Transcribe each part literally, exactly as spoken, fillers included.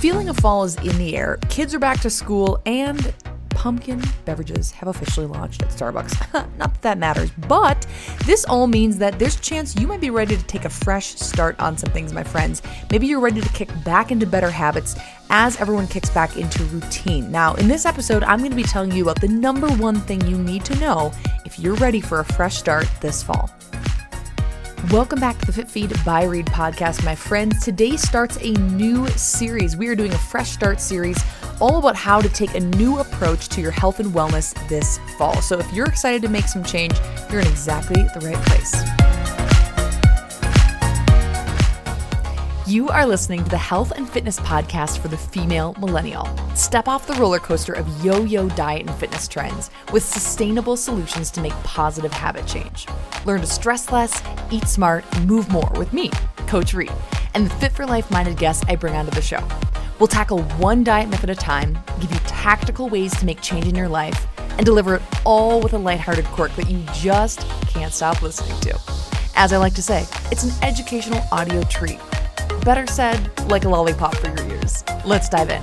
feeling of fall is in the air, kids are back to school, and pumpkin beverages have officially launched at Starbucks. Not that that matters, but this all means that there's a chance you might be ready to take a fresh start on some things, my friends. Maybe you're ready to kick back into better habits as everyone kicks back into routine. Now, in this episode, I'm going to be telling you about the number one thing you need to know if you're ready for a fresh start this fall. Welcome back to the Fit Feed by Reed Podcast, my friends. Today starts a new series. We are doing a fresh start series all about how to take a new approach to your health and wellness this fall. So if you're excited to make some change, you're in exactly the right place. You are listening to the Health and Fitness Podcast for the female millennial. Step off the roller coaster of yo-yo diet and fitness trends with sustainable solutions to make positive habit change. Learn to stress less, eat smart, move more with me, Coach Reed, and the fit for life-minded guests I bring onto the show. We'll tackle one diet myth at a time, give you tactical ways to make change in your life, and deliver it all with a lighthearted quirk that you just can't stop listening to. As I like to say, it's an educational audio treat. Better said, like a lollipop for your ears. Let's dive in.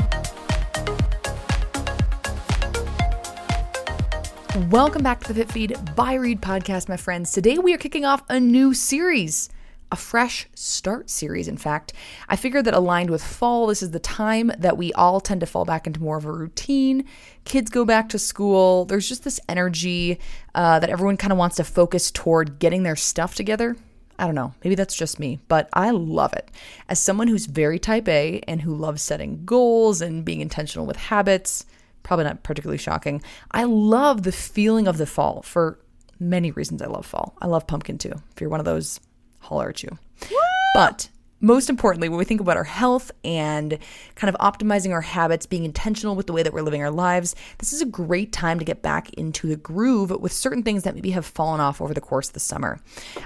Welcome back to the Fit Feed by Reed Podcast, my friends. Today we are kicking off a new series. A fresh start series, in fact. I figured that aligned with fall, this is the time that we all tend to fall back into more of a routine. Kids go back to school. There's just this energy uh, that everyone kind of wants to focus toward getting their stuff together. I don't know, maybe that's just me, but I love it. As someone who's very type A and who loves setting goals and being intentional with habits, probably not particularly shocking, I love the feeling of the fall for many reasons. I love fall. I love pumpkin too. If you're one of those, holler at you. Woo! But most importantly, when we think about our health and kind of optimizing our habits, being intentional with the way that we're living our lives, this is a great time to get back into the groove with certain things that maybe have fallen off over the course of the summer.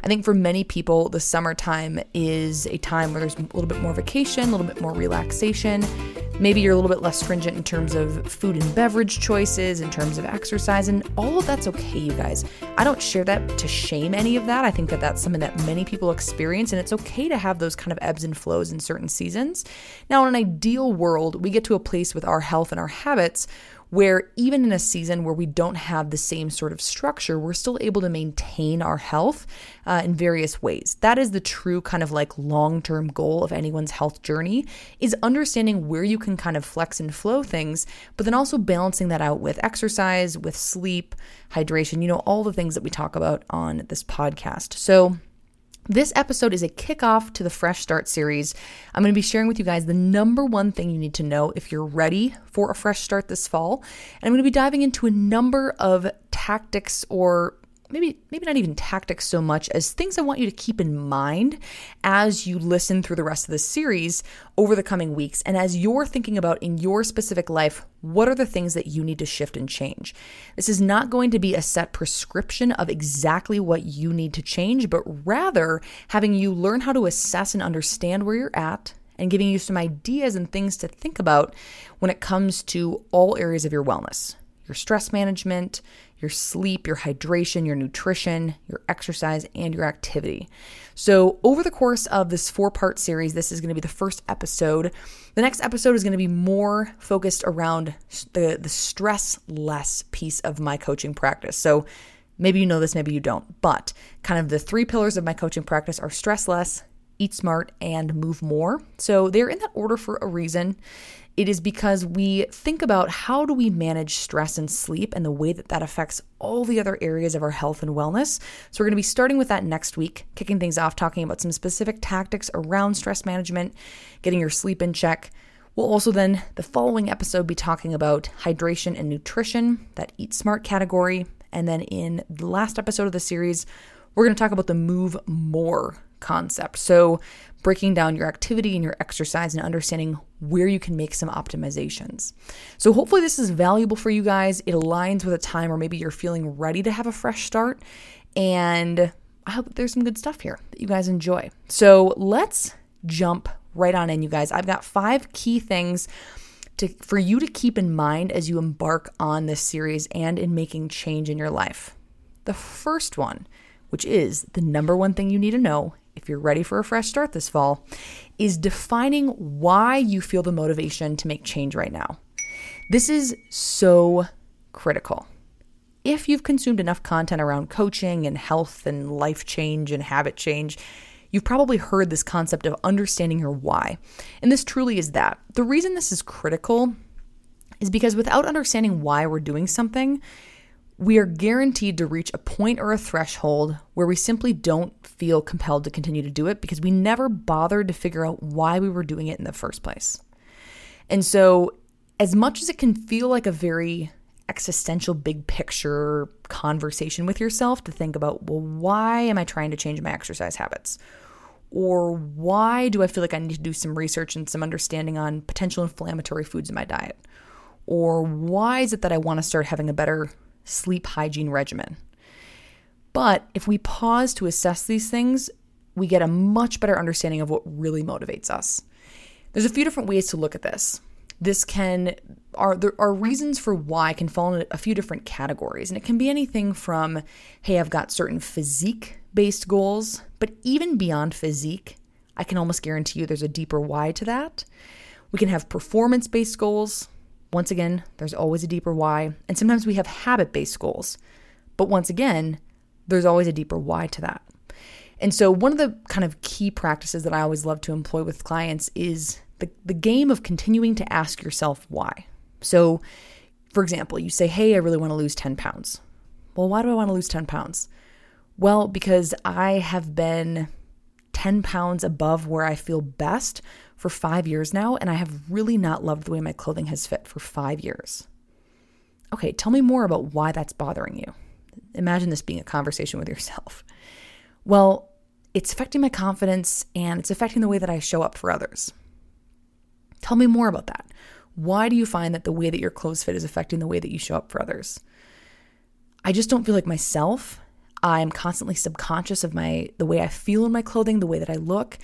I think for many people, the summertime is a time where there's a little bit more vacation, a little bit more relaxation. Maybe you're a little bit less stringent in terms of food and beverage choices, in terms of exercise, and all of that's okay, you guys. I don't share that to shame any of that. I think that that's something that many people experience, and it's okay to have those kind of ebbs and flows in certain seasons. Now, in an ideal world, we get to a place with our health and our habits where even in a season where we don't have the same sort of structure, we're still able to maintain our health uh, in various ways. That is the true kind of like long-term goal of anyone's health journey, is understanding where you can kind of flex and flow things, but then also balancing that out with exercise, with sleep, hydration, you know, all the things that we talk about on this podcast. So this episode is a kickoff to the Fresh Start series. I'm going to be sharing with you guys the number one thing you need to know if you're ready for a fresh start this fall. And I'm going to be diving into a number of tactics, or maybe maybe not even tactics so much as things I want you to keep in mind as you listen through the rest of this series over the coming weeks. And as you're thinking about in your specific life, what are the things that you need to shift and change? This is not going to be a set prescription of exactly what you need to change, but rather having you learn how to assess and understand where you're at, and giving you some ideas and things to think about when it comes to all areas of your wellness. Your stress management, your sleep, your hydration, your nutrition, your exercise, and your activity. So over the course of this four-part series, this is going to be the first episode. The next episode is going to be more focused around the, the stress-less piece of my coaching practice. So maybe you know this, maybe you don't, but kind of the three pillars of my coaching practice are stress-less, eat smart, and move more. So they're in that order for a reason. It is because we think about how do we manage stress and sleep and the way that that affects all the other areas of our health and wellness. So we're going to be starting with that next week, kicking things off, talking about some specific tactics around stress management, getting your sleep in check. We'll also then the following episode be talking about hydration and nutrition, that Eat Smart category. And then in the last episode of the series, we're going to talk about the move more concept. So breaking down your activity and your exercise and understanding where you can make some optimizations. So hopefully this is valuable for you guys. It aligns with a time where maybe you're feeling ready to have a fresh start. And I hope that there's some good stuff here that you guys enjoy. So let's jump right on in, you guys. I've got five key things to, for you to keep in mind as you embark on this series and in making change in your life. The first one, which is the number one thing you need to know if you're ready for a fresh start this fall, is defining why you feel the motivation to make change right now. This is so critical. If you've consumed enough content around coaching and health and life change and habit change, you've probably heard this concept of understanding your why. And this truly is that. The reason this is critical is because without understanding why we're doing something, we are guaranteed to reach a point or a threshold where we simply don't feel compelled to continue to do it because we never bothered to figure out why we were doing it in the first place. And so, as much as it can feel like a very existential big picture conversation with yourself to think about, well, why am I trying to change my exercise habits? Or why do I feel like I need to do some research and some understanding on potential inflammatory foods in my diet? Or why is it that I want to start having a better sleep hygiene regimen? But if we pause to assess these things, we get a much better understanding of what really motivates us. There's a few different ways to look at this. This can, our, our reasons for why can fall into a few different categories. And it can be anything from, hey, I've got certain physique-based goals, but even beyond physique, I can almost guarantee you there's a deeper why to that. We can have performance-based goals. Once again, there's always a deeper why. And sometimes we have habit-based goals. But once again, there's always a deeper why to that. And so one of the kind of key practices that I always love to employ with clients is the, the game of continuing to ask yourself why. So, for example, you say, hey, I really want to lose ten pounds. Well, why do I want to lose ten pounds? Well, because I have been ten pounds above where I feel best for five years now, and I have really not loved the way my clothing has fit for five years. Okay, tell me more about why that's bothering you. Imagine this being a conversation with yourself. Well, it's affecting my confidence, and it's affecting the way that I show up for others. Tell me more about that. Why do you find that the way that your clothes fit is affecting the way that you show up for others? I just don't feel like myself. I'm constantly subconscious of my the way I feel in my clothing, the way that I look,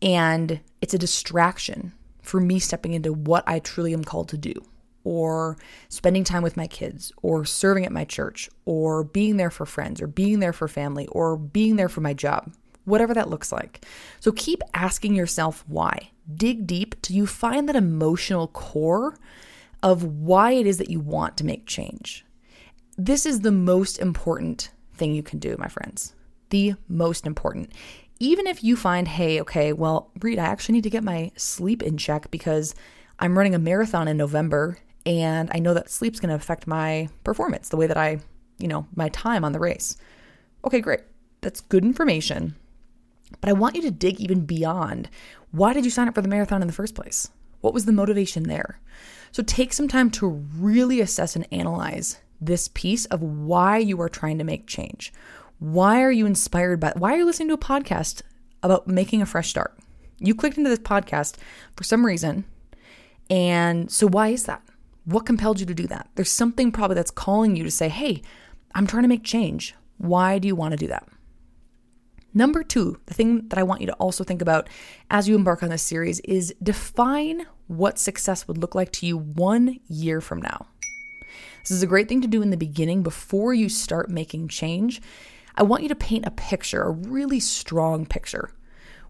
and it's a distraction for me stepping into what I truly am called to do, or spending time with my kids, or serving at my church, or being there for friends, or being there for family, or being there for my job, whatever that looks like. So keep asking yourself why. Dig deep till you find that emotional core of why it is that you want to make change. This is the most important thing you can do, my friends. The most important. Even if you find, hey, okay, well, Reed, I actually need to get my sleep in check because I'm running a marathon in November and I know that sleep's going to affect my performance, the way that I, you know, my time on the race. Okay, great. That's good information. But I want you to dig even beyond. Why did you sign up for the marathon in the first place? What was the motivation there? So take some time to really assess and analyze this piece of why you are trying to make change. Why are you inspired by, why are you listening to a podcast about making a fresh start? You clicked into this podcast for some reason. And so why is that? What compelled you to do that? There's something probably that's calling you to say, hey, I'm trying to make change. Why do you want to do that? Number two, the thing that I want you to also think about as you embark on this series is define what success would look like to you one year from now. This is a great thing to do in the beginning before you start making change. I want you to paint a picture, a really strong picture.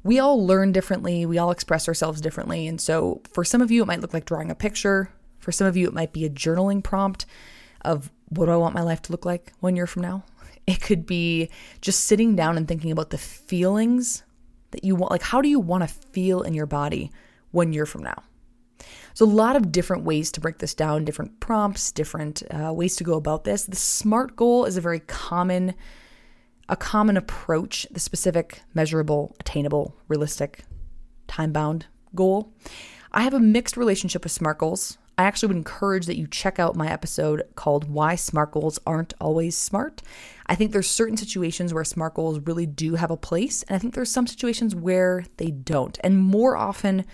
We all learn differently. We all express ourselves differently. And so for some of you, it might look like drawing a picture. For some of you, it might be a journaling prompt of what do I want my life to look like one year from now? It could be just sitting down and thinking about the feelings that you want. Like, how do you want to feel in your body one year from now? So a lot of different ways to break this down, different prompts, different uh, ways to go about this. The SMART goal is a very common, a common approach, the specific, measurable, attainable, realistic, time-bound goal. I have a mixed relationship with SMART goals. I actually would encourage that you check out my episode called Why SMART Goals Aren't Always SMART. I think there's certain situations where SMART goals really do have a place, and I think there's some situations where they don't. And more often,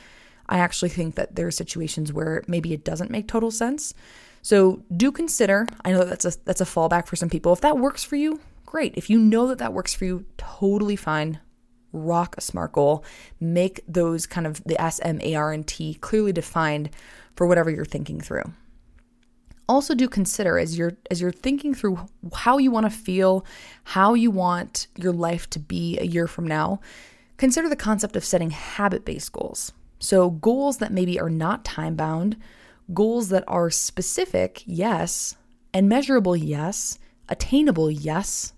I actually think that there are situations where maybe it doesn't make total sense. So do consider, I know that's a that's a fallback for some people. If that works for you, great. If you know that that works for you, totally fine. Rock a SMART goal. Make those kind of the S M A R T clearly defined for whatever you're thinking through. Also do consider as you're as you're thinking through how you want to feel, how you want your life to be a year from now, Consider the concept of setting habit-based goals. So goals that maybe are not time-bound, goals that are specific, yes, and measurable, yes, attainable, yes,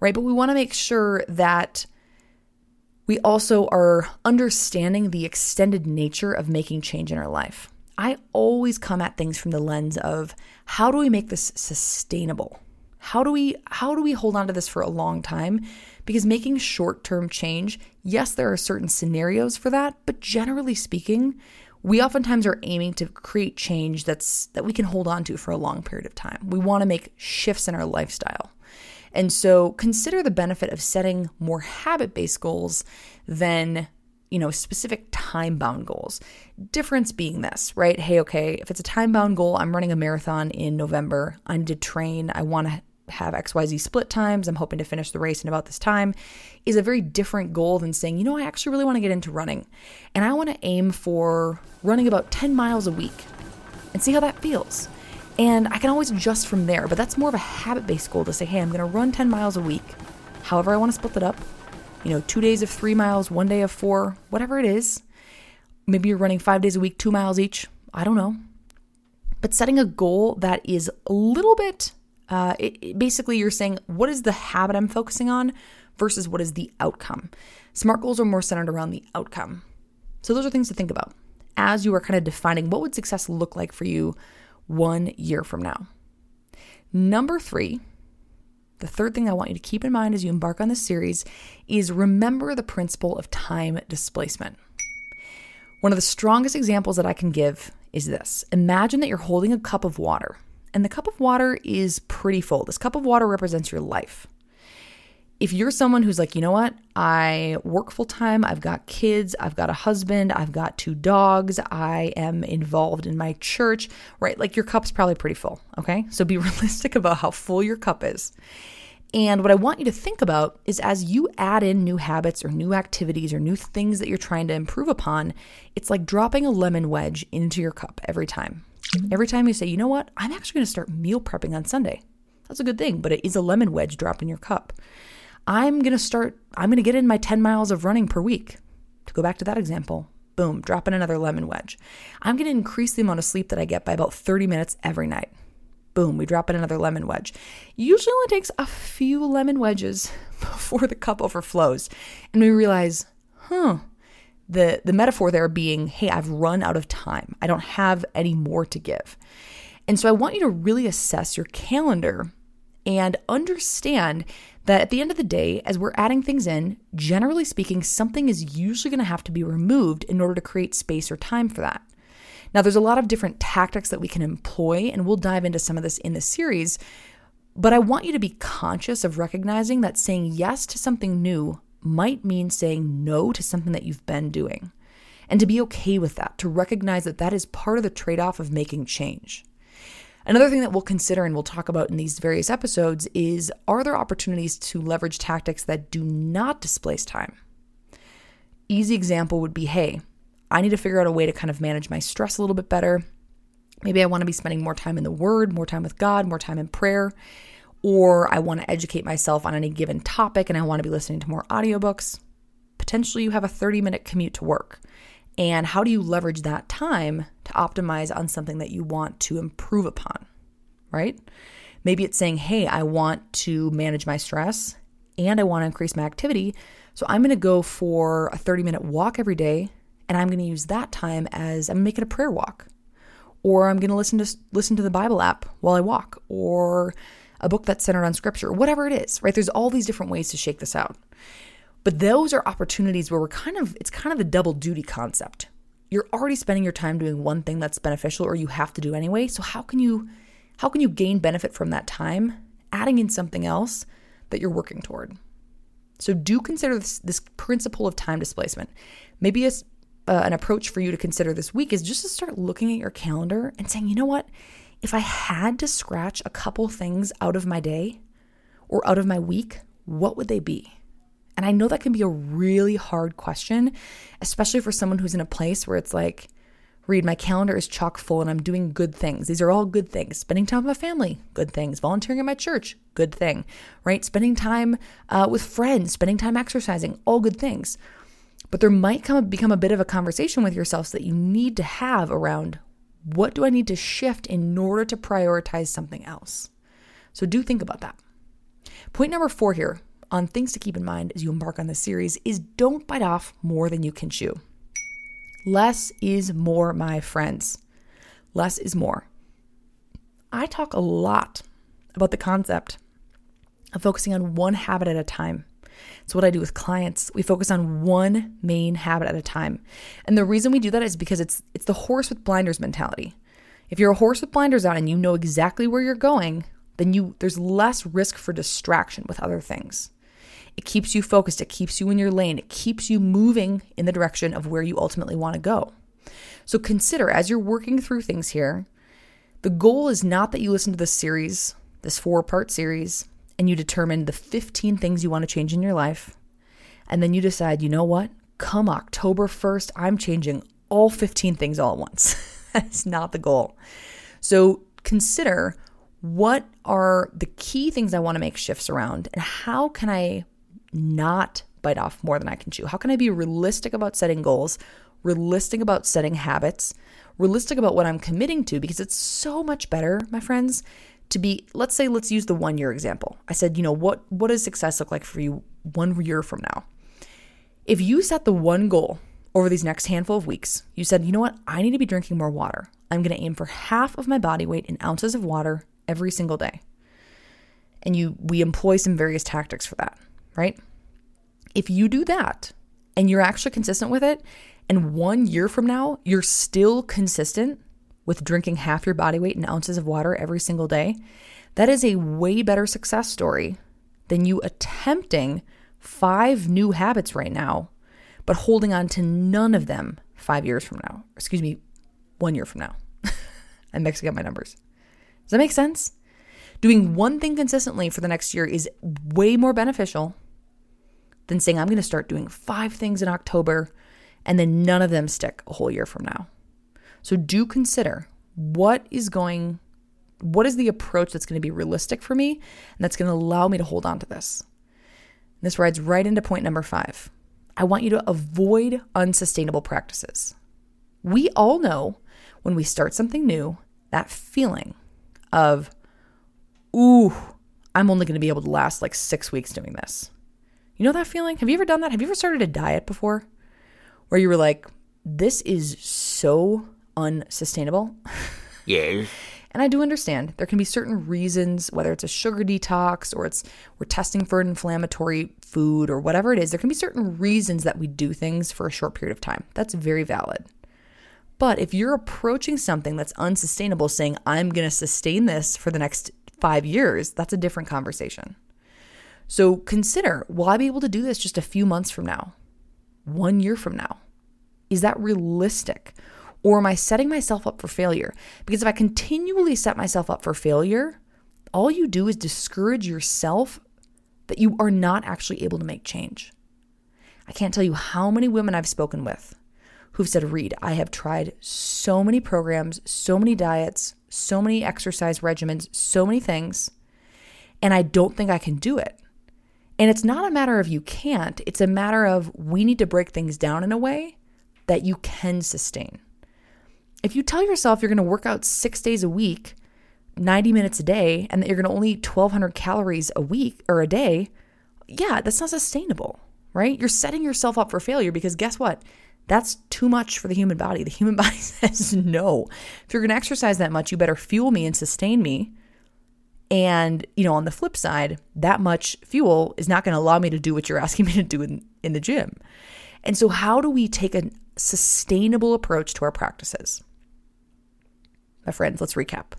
right? But we want to make sure that we also are understanding the extended nature of making change in our life. I always come at things from the lens of how do we make this sustainable? How do we how do we hold on to this for a long time? Because making short-term change, yes, there are certain scenarios for that, but generally speaking, we oftentimes are aiming to create change that's that we can hold on to for a long period of time. We want to make shifts in our lifestyle. And so consider the benefit of setting more habit-based goals than, you know, specific time-bound goals. Difference being this, right? Hey, okay, if it's a time-bound goal, I'm running a marathon in November. I need to train. I want to have X Y Z split times. I'm hoping to finish the race in about this time, is a very different goal than saying, you know, I actually really want to get into running. And I want to aim for running about ten miles a week and see how that feels. And I can always adjust from there, but that's more of a habit-based goal to say, hey, I'm going to run ten miles a week, however I want to split that up, you know, two days of three miles, one day of four, whatever it is. Maybe you're running five days a week, two miles each. I don't know. But setting a goal that is a little bit, uh, it, it basically you're saying, what is the habit I'm focusing on versus what is the outcome? SMART goals are more centered around the outcome. So those are things to think about as you are kind of defining what would success look like for you one year from now. Number three, the third thing I want you to keep in mind as you embark on this series is remember the principle of time displacement. One of the strongest examples that I can give is this. Imagine that you're holding a cup of water, and the cup of water is pretty full. This cup of water represents your life. If you're someone who's like, you know what, I work full time, I've got kids, I've got a husband, I've got two dogs, I am involved in my church, right? Like your cup's probably pretty full, okay? So be realistic about how full your cup is. And what I want you to think about is as you add in new habits or new activities or new things that you're trying to improve upon, it's like dropping a lemon wedge into your cup every time. Every time you say, you know what, I'm actually going to start meal prepping on Sunday. That's a good thing, but it is a lemon wedge dropped in your cup. I'm going to start, I'm going to get in my ten miles of running per week. To go back to that example, boom, drop in another lemon wedge. I'm going to increase the amount of sleep that I get by about thirty minutes every night. Boom, we drop in another lemon wedge. Usually only takes a few lemon wedges before the cup overflows. And we realize, huh, the, the metaphor there being, hey, I've run out of time. I don't have any more to give. And so I want you to really assess your calendar and understand that at the end of the day, as we're adding things in, generally speaking, something is usually going to have to be removed in order to create space or time for that. Now, there's a lot of different tactics that we can employ, and we'll dive into some of this in the series, but I want you to be conscious of recognizing that saying yes to something new might mean saying no to something that you've been doing, and to be okay with that, to recognize that that is part of the trade-off of making change. Another thing that we'll consider and we'll talk about in these various episodes is, are there opportunities to leverage tactics that do not displace time? Easy example would be, hey, I need to figure out a way to kind of manage my stress a little bit better. Maybe I want to be spending more time in the Word, more time with God, more time in prayer, or I want to educate myself on any given topic and I want to be listening to more audiobooks. Potentially you have a thirty minute commute to work. And how do you leverage that time to optimize on something that you want to improve upon, right? Maybe it's saying, hey, I want to manage my stress and I want to increase my activity. So I'm going to go for a thirty minute walk every day. And I'm going to use that time as I'm making a prayer walk, or I'm going to listen to listen to the Bible app while I walk, or a book that's centered on scripture, whatever it is, right? There's all these different ways to shake this out. But those are opportunities where we're kind of, it's kind of the double duty concept. You're already spending your time doing one thing that's beneficial or you have to do anyway. So how can you, how can you gain benefit from that time, adding in something else that you're working toward? So do consider this, this principle of time displacement. Maybe a, uh, an approach for you to consider this week is just to start looking at your calendar and saying, you know what, if I had to scratch a couple things out of my day or out of my week, what would they be? And I know that can be a really hard question, especially for someone who's in a place where it's like, Reed, my calendar is chock full and I'm doing good things. These are all good things. Spending time with my family, good things. Volunteering at my church, good thing, right? Spending time uh, with friends, spending time exercising, all good things. But there might come become a bit of a conversation with yourself that you need to have around, what do I need to shift in order to prioritize something else? So do think about that. Point number four here on things to keep in mind as you embark on this series is don't bite off more than you can chew. Less is more, my friends. Less is more. I talk a lot about the concept of focusing on one habit at a time. So what I do with clients, we focus on one main habit at a time. And the reason we do that is because it's it's the horse with blinders mentality. If you're a horse with blinders on and you know exactly where you're going, then you there's less risk for distraction with other things. It keeps you focused. It keeps you in your lane. It keeps you moving in the direction of where you ultimately want to go. So consider, as you're working through things here, the goal is not that you listen to this series, this four-part series, and you determine the fifteen things you want to change in your life, and then you decide, you know what, come October first, I'm changing all fifteen things all at once. That's not the goal. So consider, what are the key things I want to make shifts around, and how can I not bite off more than I can chew? How can I be realistic about setting goals, realistic about setting habits, realistic about what I'm committing to? Because it's so much better, my friends, to be, let's say, let's use the one year example. I said, you know, what, what does success look like for you one year from now? If you set the one goal over these next handful of weeks, you said, you know what, I need to be drinking more water. I'm going to aim for half of my body weight in ounces of water every single day. And you, we employ some various tactics for that, right? If you do that and you're actually consistent with it, and one year from now, you're still consistent with drinking half your body weight in ounces of water every single day, that is a way better success story than you attempting five new habits right now, but holding on to none of them five years from now. Excuse me, one year from now. I'm mixing up my numbers. Does that make sense? Doing one thing consistently for the next year is way more beneficial than saying, I'm going to start doing five things in October and then none of them stick a whole year from now. So do consider what is going, what is the approach that's going to be realistic for me and that's going to allow me to hold on to this. And this rides right into point number five. I want you to avoid unsustainable practices. We all know when we start something new, that feeling of, ooh, I'm only going to be able to last like six weeks doing this. You know that feeling? Have you ever done that? Have you ever started a diet before where you were like, this is so unsustainable? Yeah. And I do understand there can be certain reasons, whether it's a sugar detox or it's we're testing for an inflammatory food or whatever it is, there can be certain reasons that we do things for a short period of time. That's very valid. But if you're approaching something that's unsustainable, saying I'm going to sustain this for the next five years, that's a different conversation. So consider, will I be able to do this just a few months from now? One year from now? Is that realistic? Or am I setting myself up for failure? Because if I continually set myself up for failure, all you do is discourage yourself that you are not actually able to make change. I can't tell you how many women I've spoken with who've said, Reed, I have tried so many programs, so many diets, so many exercise regimens, so many things, and I don't think I can do it. And it's not a matter of you can't, it's a matter of we need to break things down in a way that you can sustain. If you tell yourself you're going to work out six days a week, ninety minutes a day, and that you're going to only eat twelve hundred calories a week or a day, yeah, that's not sustainable, right? You're setting yourself up for failure because guess what? That's too much for the human body. The human body says no. If you're going to exercise that much, you better fuel me and sustain me. And, you know, on the flip side, that much fuel is not going to allow me to do what you're asking me to do in, in the gym. And so how do we take a sustainable approach to our practices? My friends, let's recap.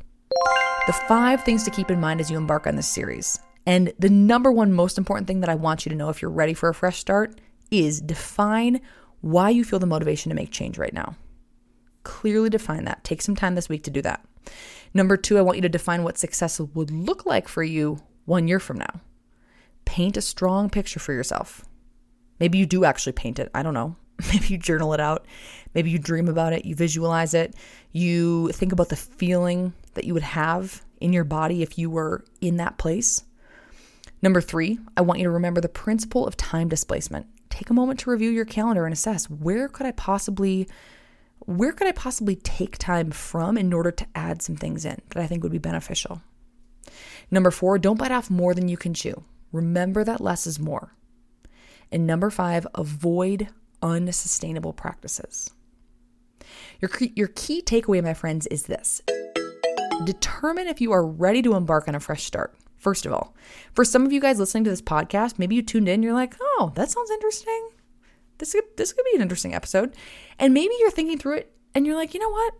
The five things to keep in mind as you embark on this series. And the number one most important thing that I want you to know if you're ready for a fresh start is define why you feel the motivation to make change right now. Clearly define that. Take some time this week to do that. Number two, I want you to define what success would look like for you one year from now. Paint a strong picture for yourself. Maybe you do actually paint it. I don't know. Maybe you journal it out. Maybe you dream about it. You visualize it. You think about the feeling that you would have in your body if you were in that place. Number three, I want you to remember the principle of time displacement. take a moment to review your calendar and assess where could I possibly, where could I possibly take time from in order to add some things in that I think would be beneficial. Number four, don't bite off more than you can chew. Remember that less is more. And number five, avoid unsustainable practices. Your key, your key takeaway, my friends, is this. Determine if you are ready to embark on a fresh start. First of all, for some of you guys listening to this podcast, maybe you tuned in and you're like, oh, that sounds interesting. This could, this could be an interesting episode. And maybe you're thinking through it and you're like, you know what?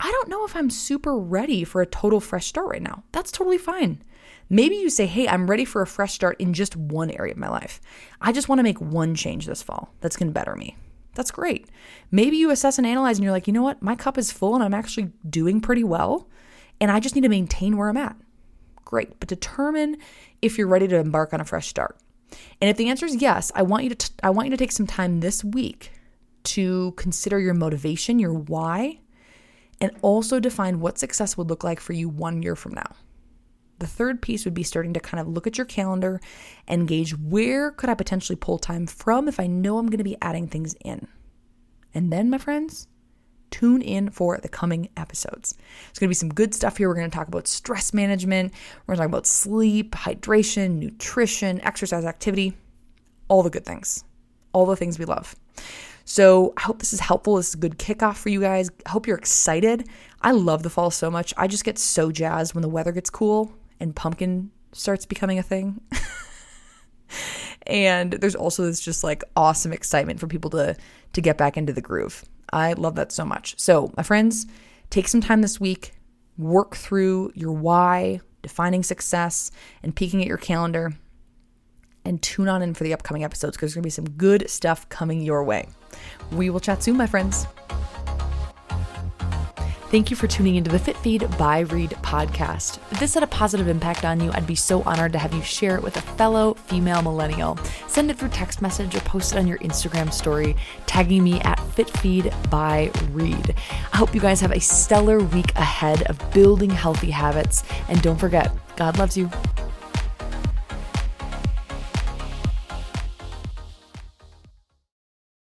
I don't know if I'm super ready for a total fresh start right now. That's totally fine. Maybe you say, hey, I'm ready for a fresh start in just one area of my life. I just want to make one change this fall that's going to better me. That's great. Maybe you assess and analyze and you're like, you know what? My cup is full and I'm actually doing pretty well and I just need to maintain where I'm at. Great. But determine if you're ready to embark on a fresh start. And if the answer is yes, I want you to t- I want you to take some time this week to consider your motivation, your why, and also define what success would look like for you one year from now. The third piece would be starting to kind of look at your calendar and gauge where could I potentially pull time from if I know I'm going to be adding things in. And then, my friends, tune in for the coming episodes. It's going to be some good stuff here. We're going to talk about stress management. We're going to talk about sleep, hydration, nutrition, exercise, activity, all the good things, all the things we love. So I hope this is helpful. This is a good kickoff for you guys. I hope you're excited. I love the fall so much. I just get so jazzed when the weather gets cool and pumpkin starts becoming a thing. And there's also this just like awesome excitement for people to, to get back into the groove. I love that so much. So my friends, take some time this week, work through your why, defining success, and peeking at your calendar, and tune on in for the upcoming episodes because there's going to be some good stuff coming your way. We will chat soon, my friends. Thank you for tuning into the Fit Feed by Reed podcast. If this had a positive impact on you, I'd be so honored to have you share it with a fellow female millennial. Send it through text message or post it on your Instagram story, tagging me at Fit Feed by Reed. I hope you guys have a stellar week ahead of building healthy habits. And don't forget, God loves you.